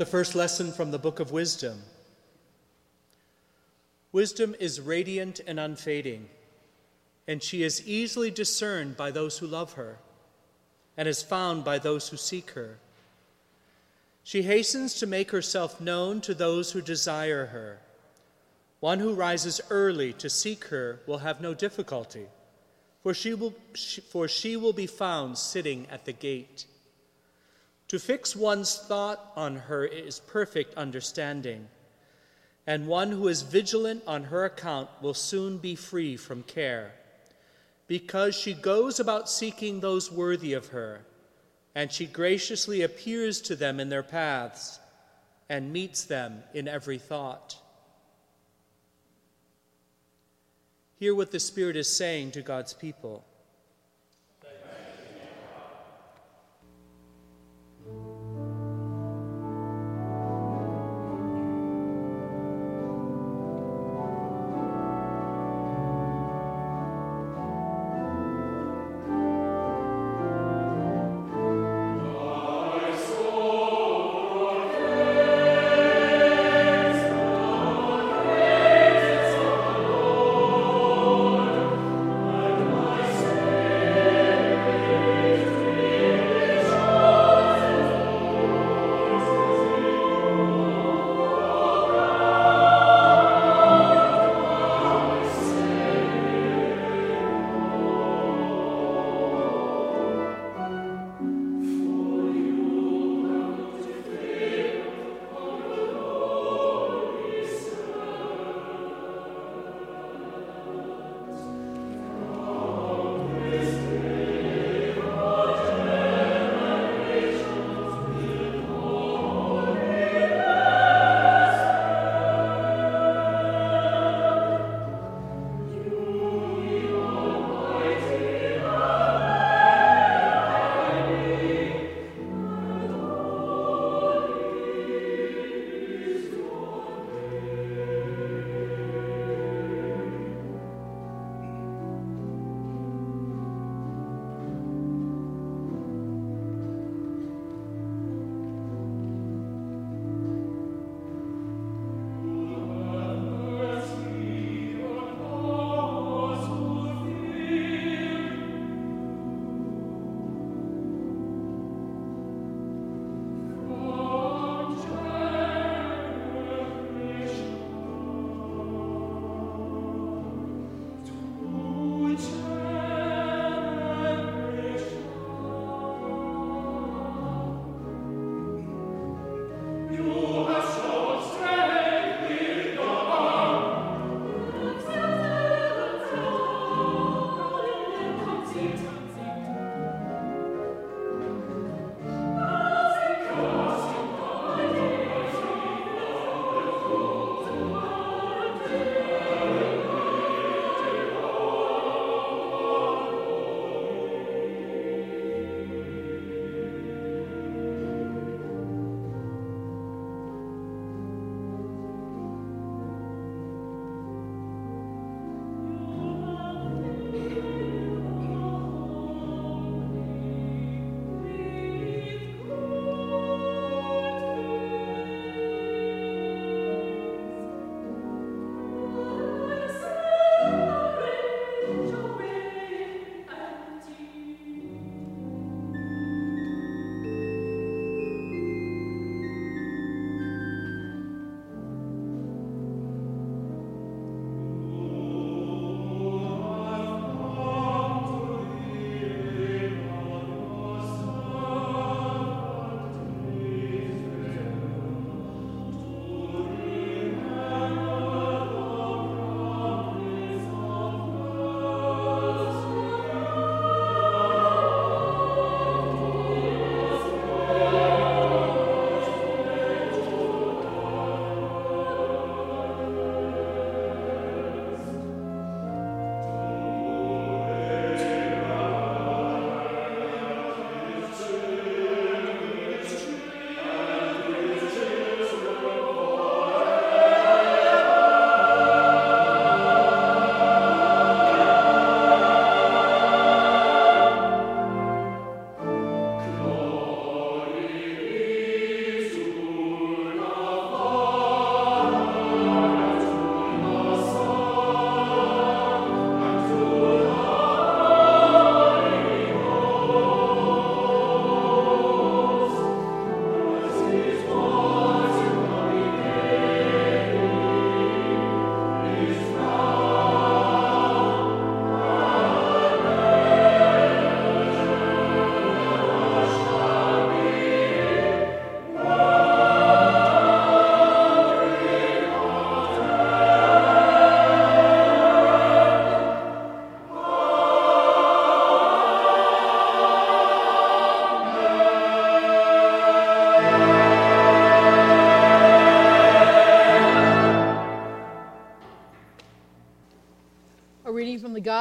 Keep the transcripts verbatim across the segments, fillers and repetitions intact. The first lesson from the Book of Wisdom. Wisdom is radiant and unfading, and she is easily discerned by those who love her, and is found by those who seek her. She hastens to make herself known to those who desire her. One who rises early to seek her will have no difficulty, for she will, for she will be found sitting at the gate. To fix one's thought on her is perfect understanding, and one who is vigilant on her account will soon be free from care, because she goes about seeking those worthy of her, and she graciously appears to them in their paths and meets them in every thought. Hear what the Spirit is saying to God's people.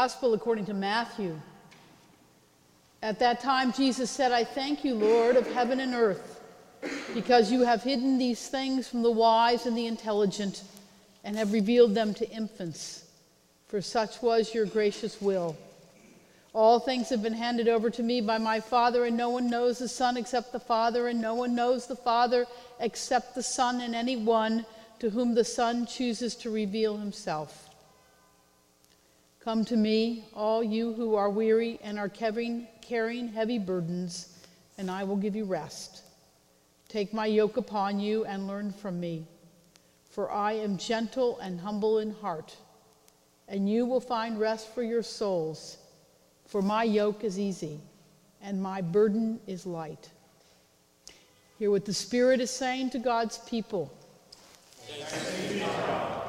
Gospel according to Matthew. At that time, Jesus said, "I thank you, Lord of heaven and earth, because you have hidden these things from the wise and the intelligent and have revealed them to infants. For such was your gracious will. All things have been handed over to me by my Father, and no one knows the Son except the Father, and no one knows the Father except the Son, and anyone to whom the Son chooses to reveal himself. Come to me, all you who are weary and are carrying heavy burdens, and I will give you rest. Take my yoke upon you and learn from me, for I am gentle and humble in heart, and you will find rest for your souls. For my yoke is easy, and my burden is light." Hear what the Spirit is saying to God's people. Thanks be to God.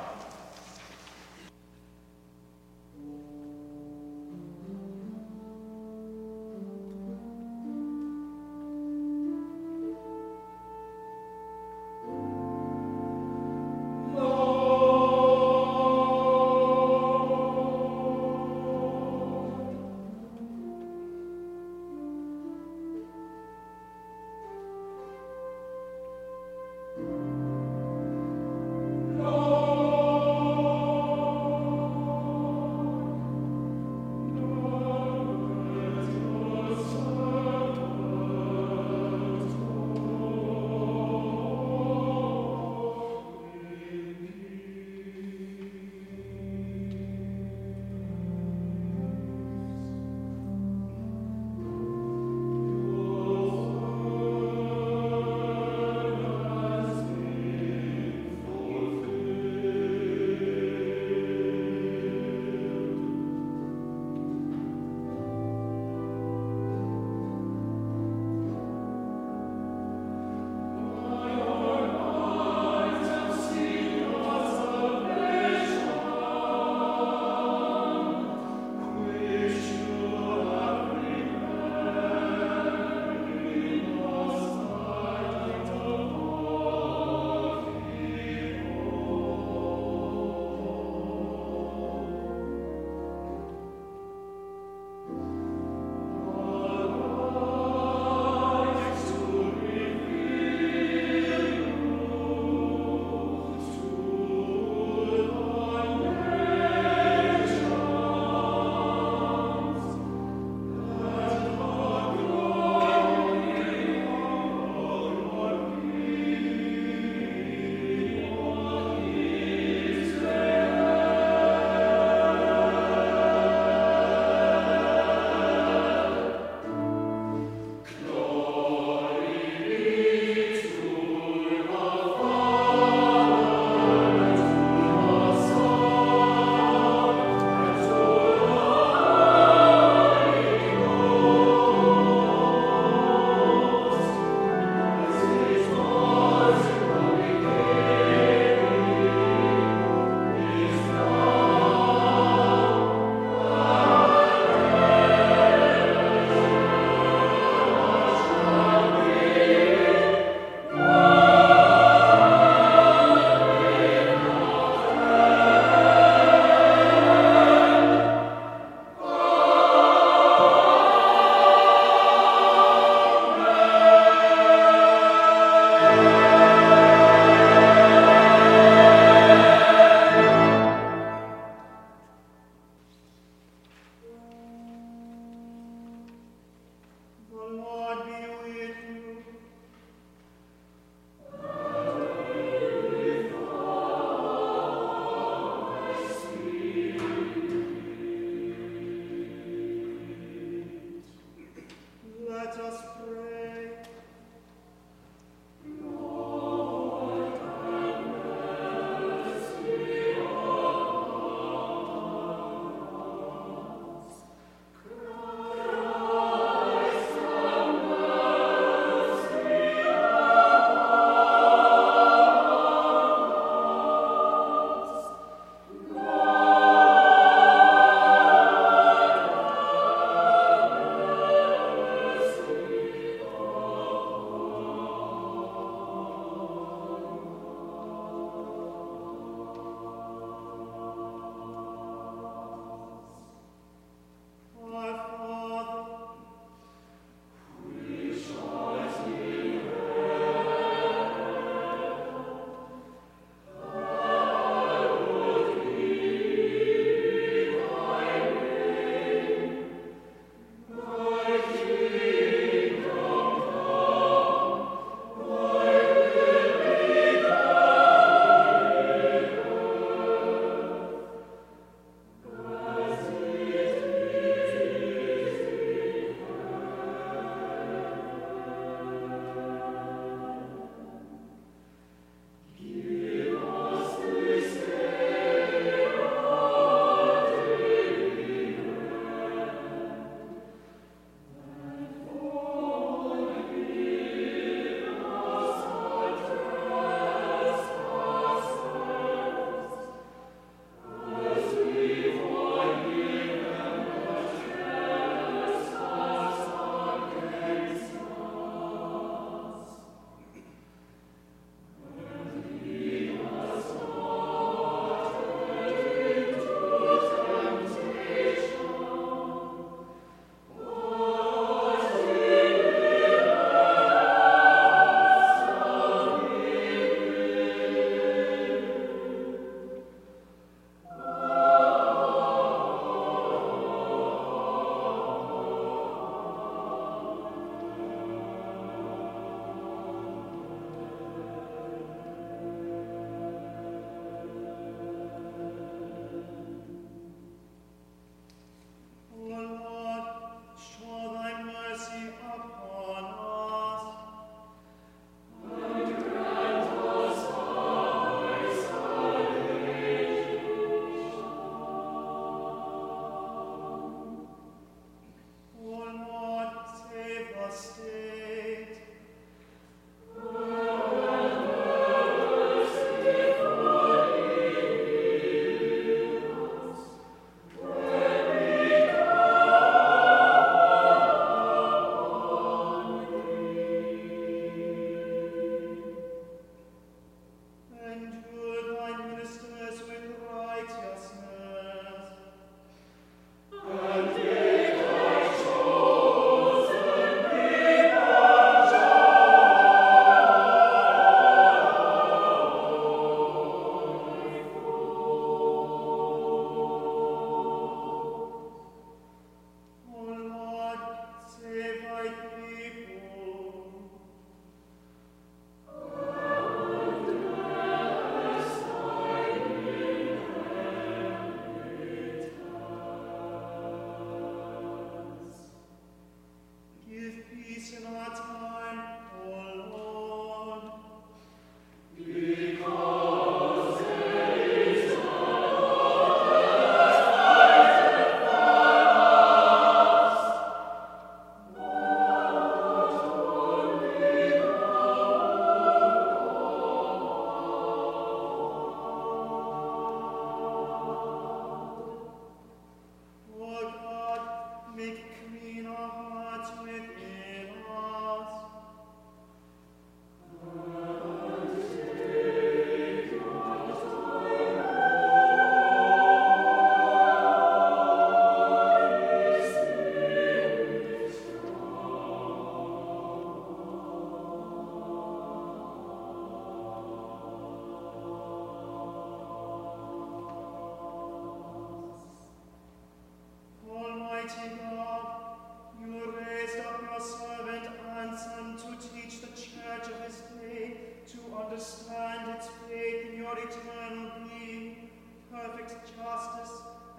to understand its faith in your eternal being, perfect justice,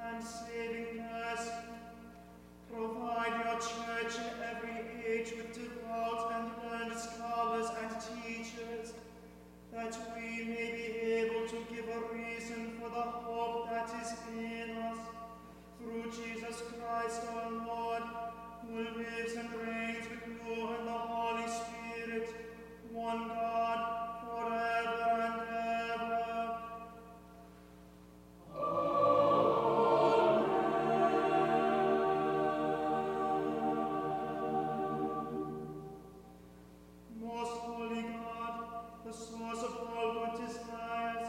and saving mercy. Provide your church in every age with devout and learned scholars and teachers, that we may be able to give a reason for the hope that is in us, through Jesus Christ our Lord, who lives and reigns with you and the Holy Spirit, one God, forever and ever. Amen. Most holy God, the source of all good desires,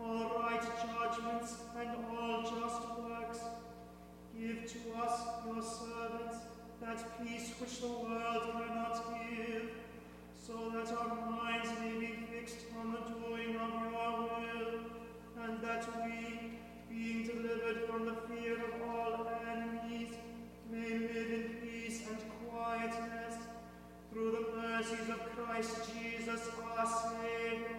all right judgments, and all just works, give to us, your servants, that peace which the world cannot give, so that our minds may be fixed on the doing of your will, and that we, being delivered from the fear of all enemies, may live in peace and quietness, through the mercies of Christ Jesus our Savior.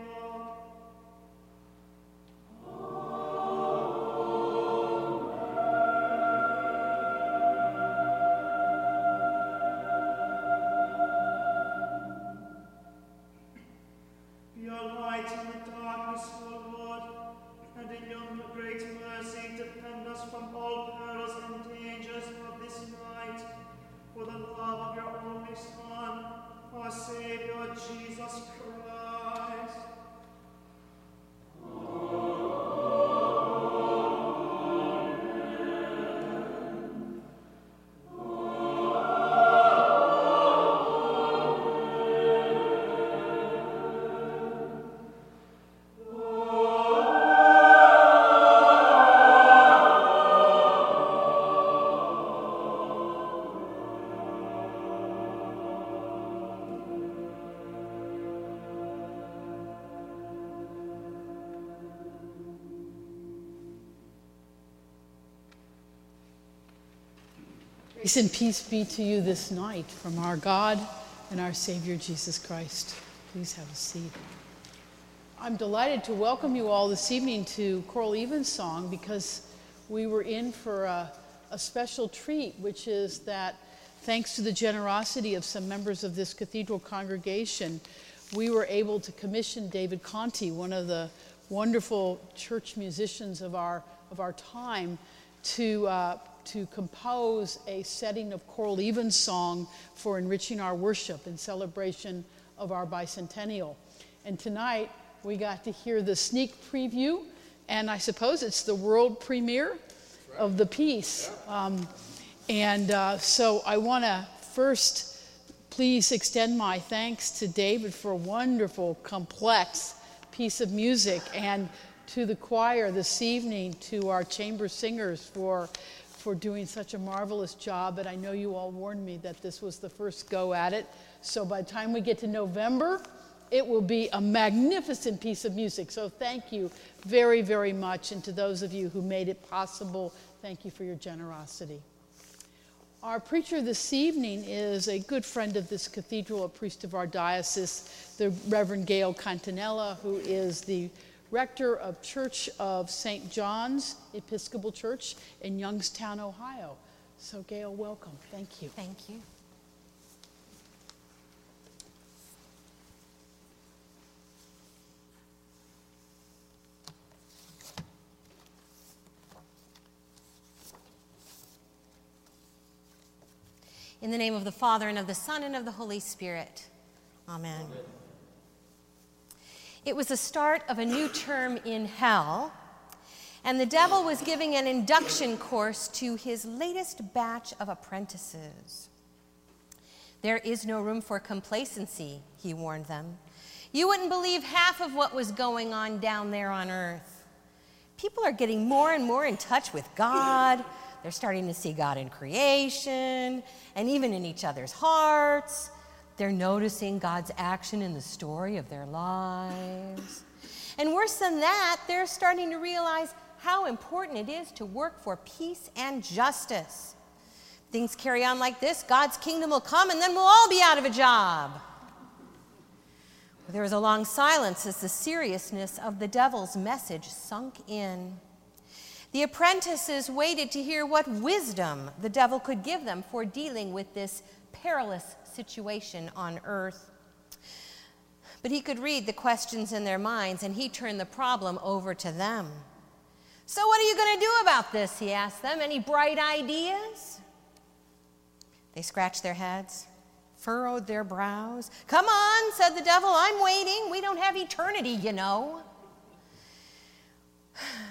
Grace and peace be to you this night from our God and our Savior Jesus Christ. Please have a seat. I'm delighted to welcome you all this evening to Choral Evensong, because we were in for a, a special treat, which is that thanks to the generosity of some members of this cathedral congregation, we were able to commission David Conti, one of the wonderful church musicians of our of our time, to uh, to compose a setting of Choral Evensong for enriching our worship in celebration of our bicentennial. And tonight we got to hear the sneak preview, and I suppose it's the world premiere of the piece. Yeah. Um, and uh, so I want to first please extend my thanks to David for a wonderful, complex piece of music, and to the choir this evening, to our chamber singers for for doing such a marvelous job. And I know you all warned me that this was the first go at it. So by the time we get to November, it will be a magnificent piece of music. So thank you very, very much. And to those of you who made it possible, thank you for your generosity. Our preacher this evening is a good friend of this cathedral, a priest of our diocese, the Reverend Gayle Catinella, who is the rector of Church of Saint John's Episcopal Church in Youngstown, Ohio. So, Gayle, welcome. Thank you. Thank you. In the name of the Father, and of the Son, and of the Holy Spirit. Amen. Amen. It was the start of a new term in hell, and the devil was giving an induction course to his latest batch of apprentices. There is no room for complacency, he warned them. You wouldn't believe half of what was going on down there on earth. People are getting more and more in touch with God. They're starting to see God in creation and even in each other's hearts. They're noticing God's action in the story of their lives. And worse than that, they're starting to realize how important it is to work for peace and justice. Things carry on like this, God's kingdom will come, and then we'll all be out of a job. There was a long silence as the seriousness of the devil's message sunk in. The apprentices waited to hear what wisdom the devil could give them for dealing with this perilous situation on earth. But he could read the questions in their minds, and he turned the problem over to them. So what are you going to do about this, he asked them. Any bright ideas? They scratched their heads, furrowed their brows. Come on, said the devil, I'm waiting. We don't have eternity, you know.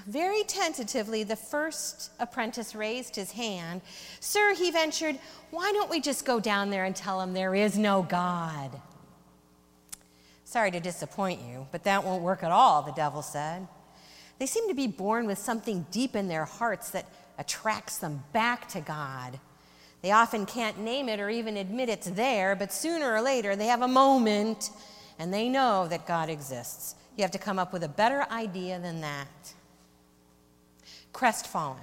Very tentatively, the first apprentice raised his hand. Sir, he ventured, why don't we just go down there and tell him there is no God? Sorry to disappoint you, but that won't work at all, the devil said. They seem to be born with something deep in their hearts that attracts them back to God. They often can't name it or even admit it's there, but sooner or later they have a moment and they know that God exists. You have to come up with a better idea than that. Crestfallen,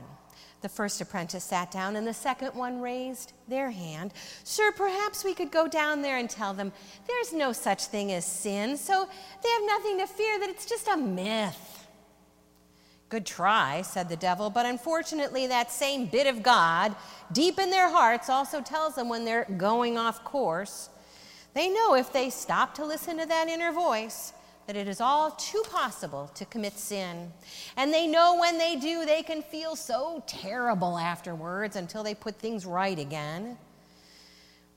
the first apprentice sat down and the second one raised their hand. Sir, perhaps we could go down there and tell them there's no such thing as sin, so they have nothing to fear, that it's just a myth. Good try, said the devil, but unfortunately that same bit of God deep in their hearts also tells them when they're going off course. They know if they stop to listen to that inner voice, that it is all too possible to commit sin. And they know when they do, they can feel so terrible afterwards until they put things right again.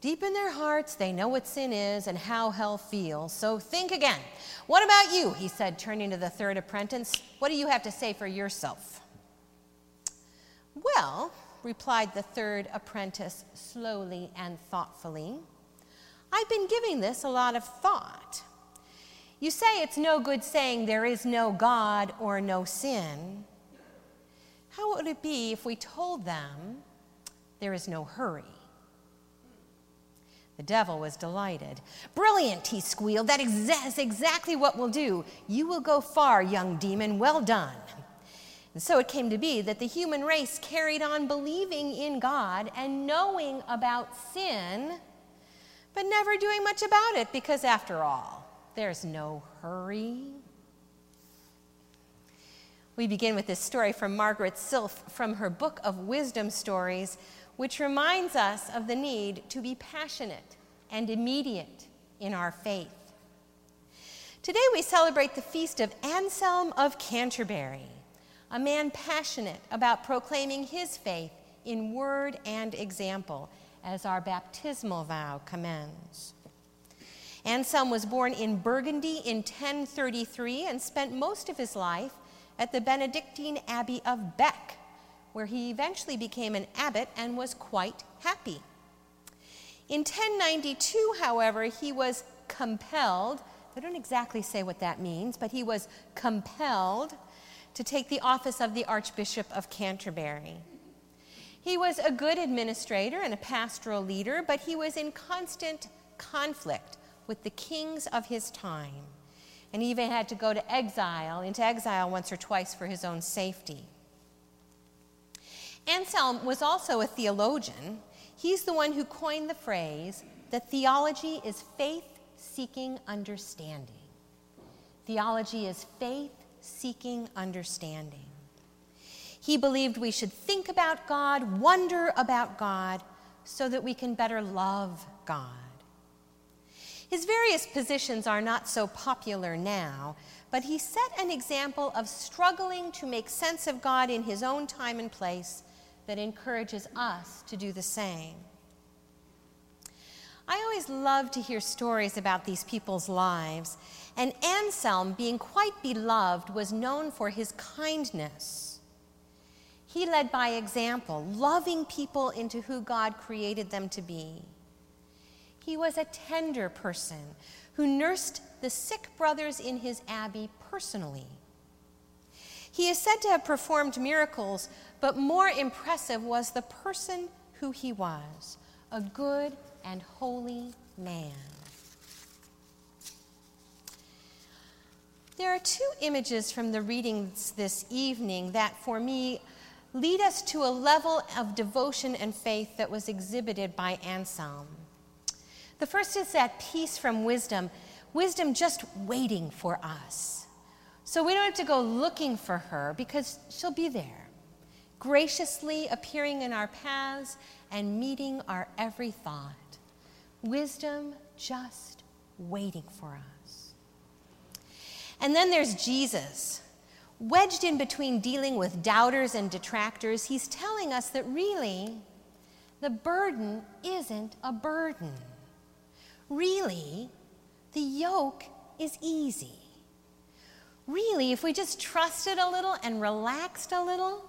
Deep in their hearts, they know what sin is and how hell feels. So think again. What about you? He said, turning to the third apprentice. What do you have to say for yourself? Well, replied the third apprentice slowly and thoughtfully, I've been giving this a lot of thought. You say it's no good saying there is no God or no sin. How would it be if we told them there is no hurry? The devil was delighted. Brilliant, he squealed. That is exactly what we'll do. You will go far, young demon. Well done. And so it came to be that the human race carried on believing in God and knowing about sin, but never doing much about it, because after all, there's no hurry. We begin with this story from Margaret Silf from her book of wisdom stories, which reminds us of the need to be passionate and immediate in our faith. Today we celebrate the feast of Anselm of Canterbury, a man passionate about proclaiming his faith in word and example, as our baptismal vow commends. Anselm was born in Burgundy in ten thirty-three and spent most of his life at the Benedictine Abbey of Bec, where he eventually became an abbot and was quite happy. In ten ninety-two, however, he was compelled, they don't exactly say what that means, but he was compelled to take the office of the Archbishop of Canterbury. He was a good administrator and a pastoral leader, but he was in constant conflict with the kings of his time, and he even had to go to exile, into exile once or twice for his own safety. Anselm was also a theologian. He's the one who coined the phrase that theology is faith-seeking understanding. Theology is faith-seeking understanding. He believed we should think about God, wonder about God, so that we can better love God. His various positions are not so popular now, but he set an example of struggling to make sense of God in his own time and place that encourages us to do the same. I always love to hear stories about these people's lives, and Anselm, being quite beloved, was known for his kindness. He led by example, loving people into who God created them to be. He was a tender person who nursed the sick brothers in his abbey personally. He is said to have performed miracles, but more impressive was the person who he was, a good and holy man. There are two images from the readings this evening that, for me, lead us to a level of devotion and faith that was exhibited by Anselm. The first is that peace from wisdom, wisdom just waiting for us. So we don't have to go looking for her because she'll be there, graciously appearing in our paths and meeting our every thought. Wisdom just waiting for us. And then there's Jesus. Wedged in between dealing with doubters and detractors, he's telling us that really, the burden isn't a burden. Really, the yoke is easy. Really, if we just trusted a little and relaxed a little,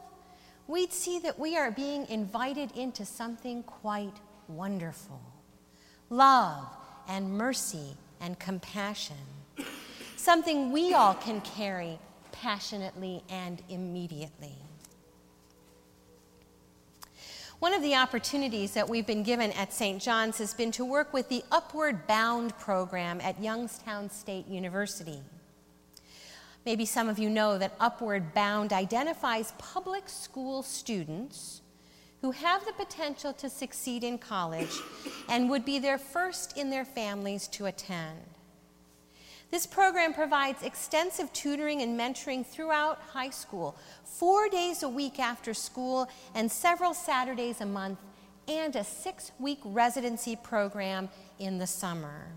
we'd see that we are being invited into something quite wonderful. Love and mercy and compassion. Something we all can carry passionately and immediately. One of the opportunities that we've been given at Saint John's has been to work with the Upward Bound program at Youngstown State University. Maybe some of you know that Upward Bound identifies public school students who have the potential to succeed in college and would be their first in their families to attend. This program provides extensive tutoring and mentoring throughout high school, four days a week after school, and several Saturdays a month, and a six-week residency program in the summer.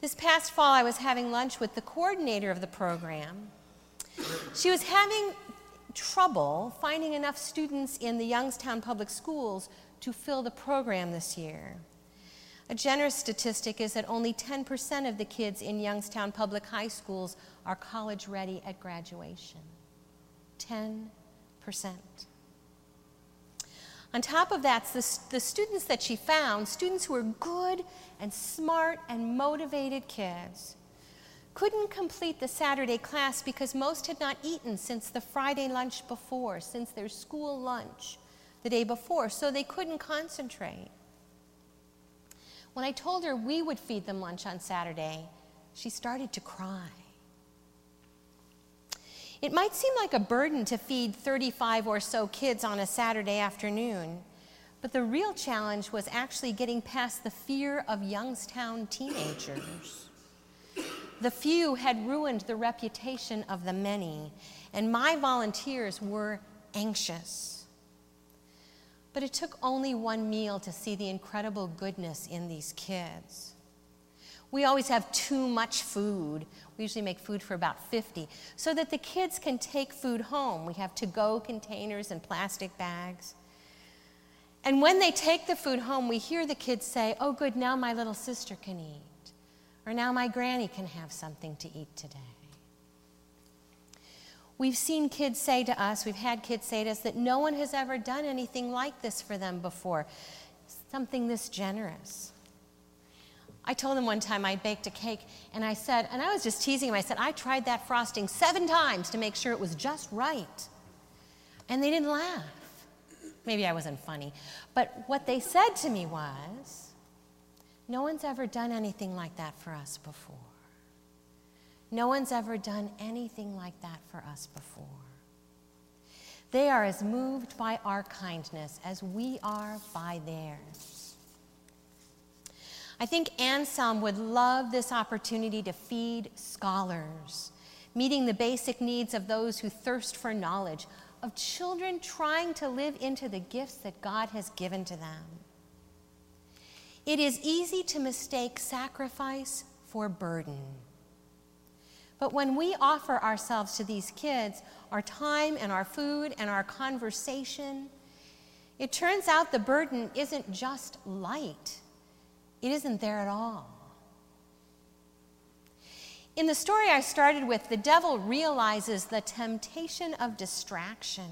This past fall, I was having lunch with the coordinator of the program. She was having trouble finding enough students in the Youngstown Public Schools to fill the program this year. A generous statistic is that only ten percent of the kids in Youngstown Public High Schools are college ready at graduation. ten percent. On top of that, the, the students that she found, students who were good and smart and motivated kids, couldn't complete the Saturday class because most had not eaten since the Friday lunch before, since their school lunch the day before, so they couldn't concentrate. When I told her we would feed them lunch on Saturday, she started to cry. It might seem like a burden to feed thirty-five or so kids on a Saturday afternoon, but the real challenge was actually getting past the fear of Youngstown teenagers. The few had ruined the reputation of the many, and my volunteers were anxious. But it took only one meal to see the incredible goodness in these kids. We always have too much food. We usually make food for about fifty, so that the kids can take food home. We have to-go containers and plastic bags. And when they take the food home, we hear the kids say, "Oh good, now my little sister can eat," or "Now my granny can have something to eat today." We've seen kids say to us, we've had kids say to us that no one has ever done anything like this for them before, something this generous. I told them one time I baked a cake, and I said, and I was just teasing them, I said, "I tried that frosting seven times to make sure it was just right." And they didn't laugh. Maybe I wasn't funny. But what they said to me was, "No one's ever done anything like that for us before. No one's ever done anything like that for us before." They are as moved by our kindness as we are by theirs. I think Anselm would love this opportunity to feed scholars, meeting the basic needs of those who thirst for knowledge, of children trying to live into the gifts that God has given to them. It is easy to mistake sacrifice for burden. But when we offer ourselves to these kids, our time and our food and our conversation, it turns out the burden isn't just light. It isn't there at all. In the story I started with, the devil realizes the temptation of distraction,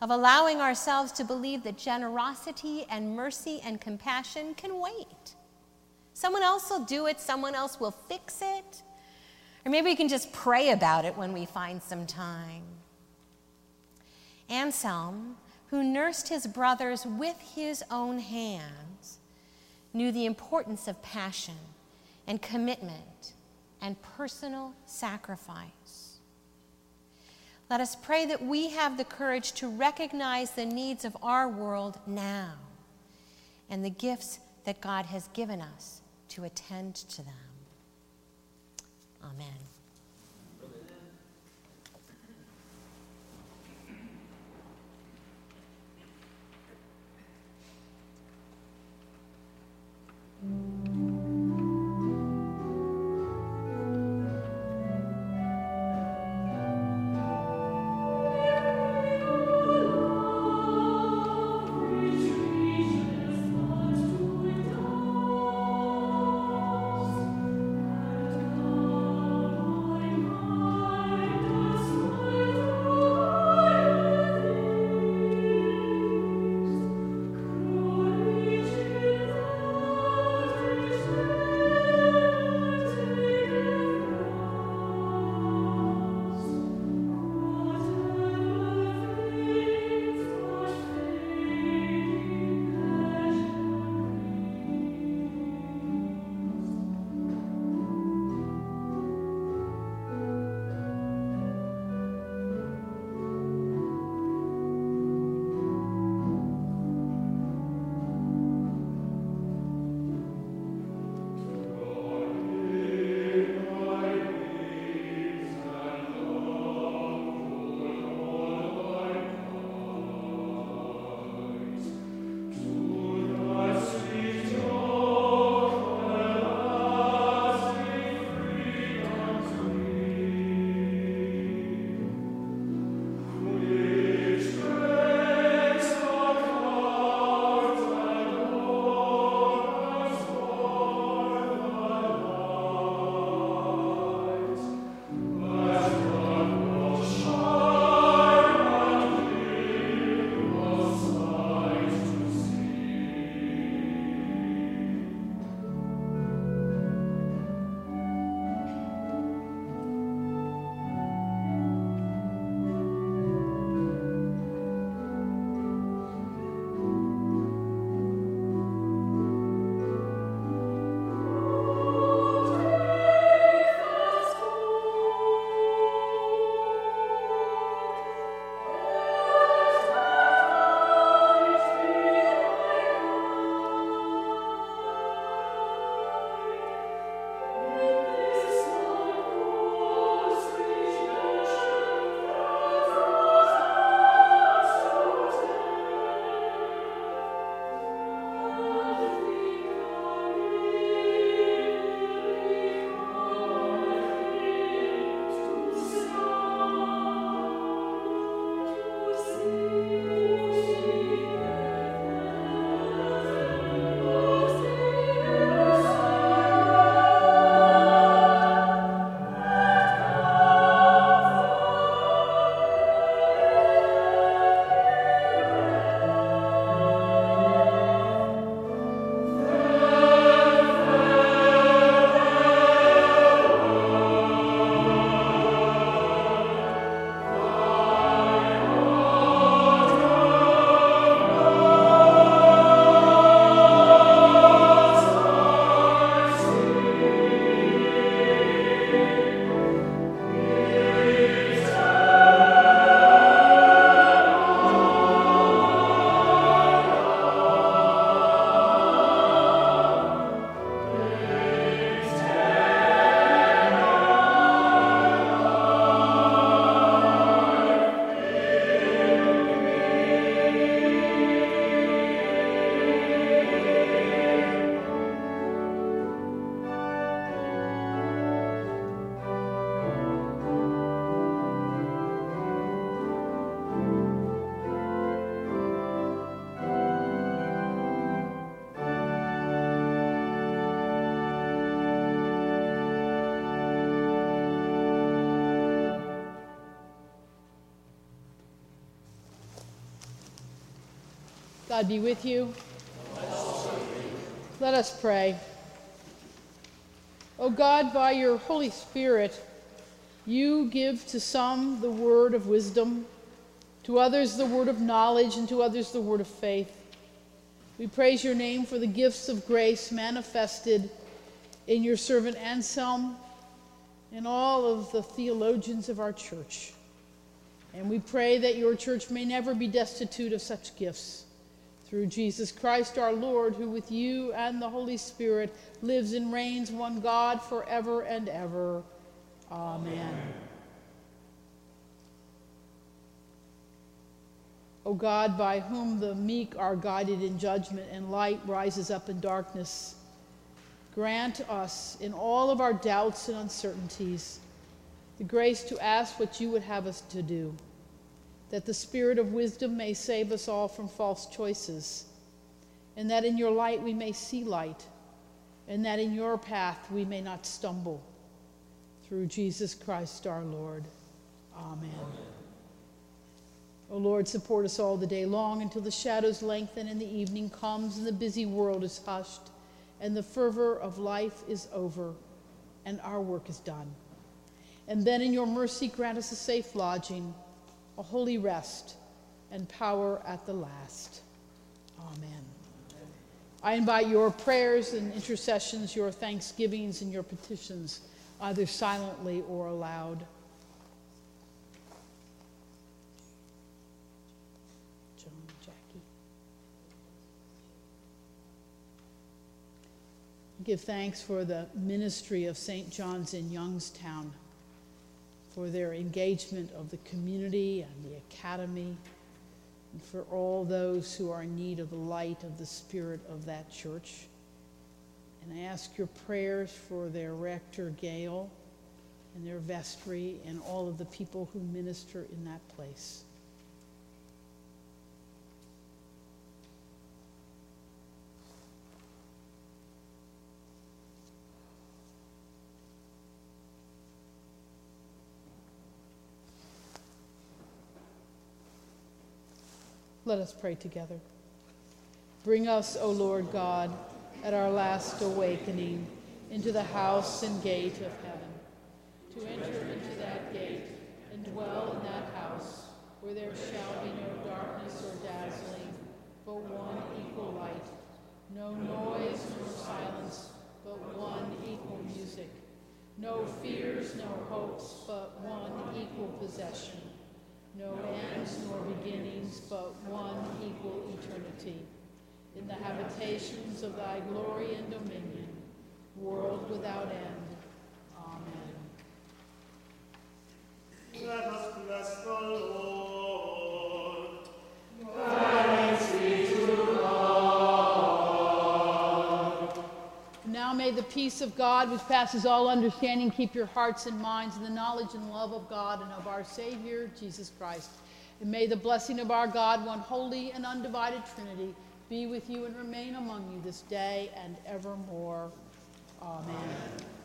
of allowing ourselves to believe that generosity and mercy and compassion can wait. Someone else will do it. Someone else will fix it. Or maybe we can just pray about it when we find some time. Anselm, who nursed his brothers with his own hands, knew the importance of passion and commitment and personal sacrifice. Let us pray that we have the courage to recognize the needs of our world now and the gifts that God has given us to attend to them. Amen. God be with you. Let us pray. O God, by your Holy Spirit, you give to some the word of wisdom, to others the word of knowledge, and to others the word of faith. We praise your name for the gifts of grace manifested in your servant Anselm and all of the theologians of our church. And we pray that your church may never be destitute of such gifts. Through Jesus Christ our Lord, who with you and the Holy Spirit lives and reigns one God forever and ever. Amen. Amen. O God, by whom the meek are guided in judgment and light rises up in darkness, grant us in all of our doubts and uncertainties the grace to ask what you would have us to do, that the spirit of wisdom may save us all from false choices, and that in your light we may see light, and that in your path we may not stumble. Through Jesus Christ our Lord. Amen. Amen. O Lord, support us all the day long until the shadows lengthen and the evening comes and the busy world is hushed and the fervor of life is over and our work is done. And then in your mercy grant us a safe lodging, a holy rest, and power at the last. Amen. I invite your prayers and intercessions, your thanksgivings and your petitions, either silently or aloud. Give thanks for the ministry of Saint John's in Youngstown, for their engagement of the community and the academy, and for all those who are in need of the light of the Spirit of that church. And I ask your prayers for their rector, Gayle, and their vestry, and all of the people who minister in that place. Let us pray together. Bring us, O Lord God, at our last awakening, into the house and gate of heaven, to enter into that gate and dwell in that house, where there shall be no darkness or dazzling, but one equal light, no noise nor silence, but one equal music, no fears nor hopes, but one equal possession, no ends nor beginnings, but one equal eternity, in the habitations of thy glory and dominion, world without end. Amen. Let us bless the Lord. Thanks be to God. Now may the peace of God, which passes all understanding, keep your hearts and minds in the knowledge and love of God and of our Savior, Jesus Christ. And may the blessing of our God, one holy and undivided Trinity, be with you and remain among you this day and evermore. Amen. Amen.